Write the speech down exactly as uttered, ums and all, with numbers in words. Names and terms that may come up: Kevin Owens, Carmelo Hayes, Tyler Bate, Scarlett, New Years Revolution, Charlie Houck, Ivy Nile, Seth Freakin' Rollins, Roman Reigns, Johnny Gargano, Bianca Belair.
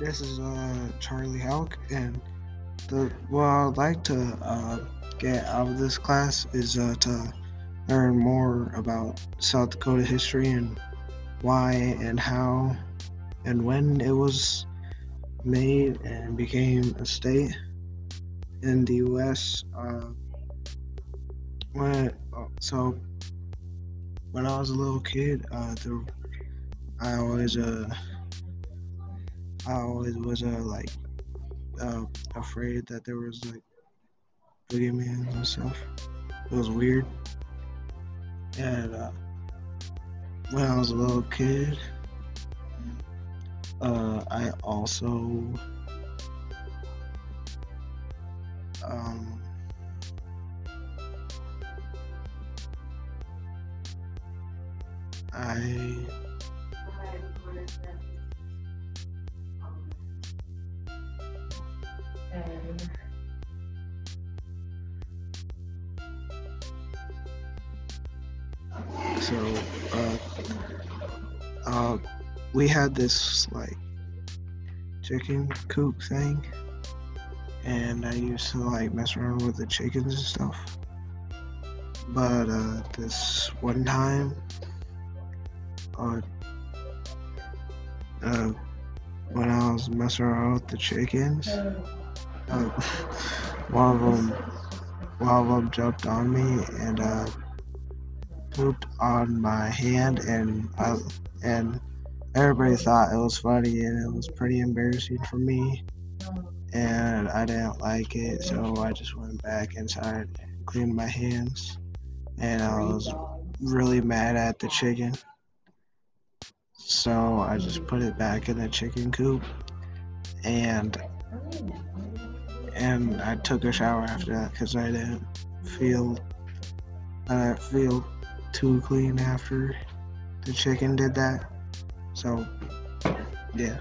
This is uh, Charlie Houck, and the what I'd like to uh, get out of this class is uh, to learn more about South Dakota history and why and how and when it was made and became a state in the U S Uh, when oh, so when I was a little kid, uh, the, I always uh. I always was uh, like uh, afraid that there was like boogeyman and stuff. It was weird. And uh, when I was a little kid, uh, I also um, I. So, uh, uh, we had this, like, chicken coop thing, and I used to, like, mess around with the chickens and stuff, but, uh, this one time, uh, uh, when I was messing around with the chickens, uh, one of them, one of them jumped on me, and, uh, pooped on my hand, and I, and everybody thought it was funny, and it was pretty embarrassing for me, and I didn't like it, so I just went back inside and cleaned my hands, and I was really mad at the chicken, so I just put it back in the chicken coop, and and I took a shower after that, because I didn't feel I didn't feel too clean after the chicken did that. So yeah.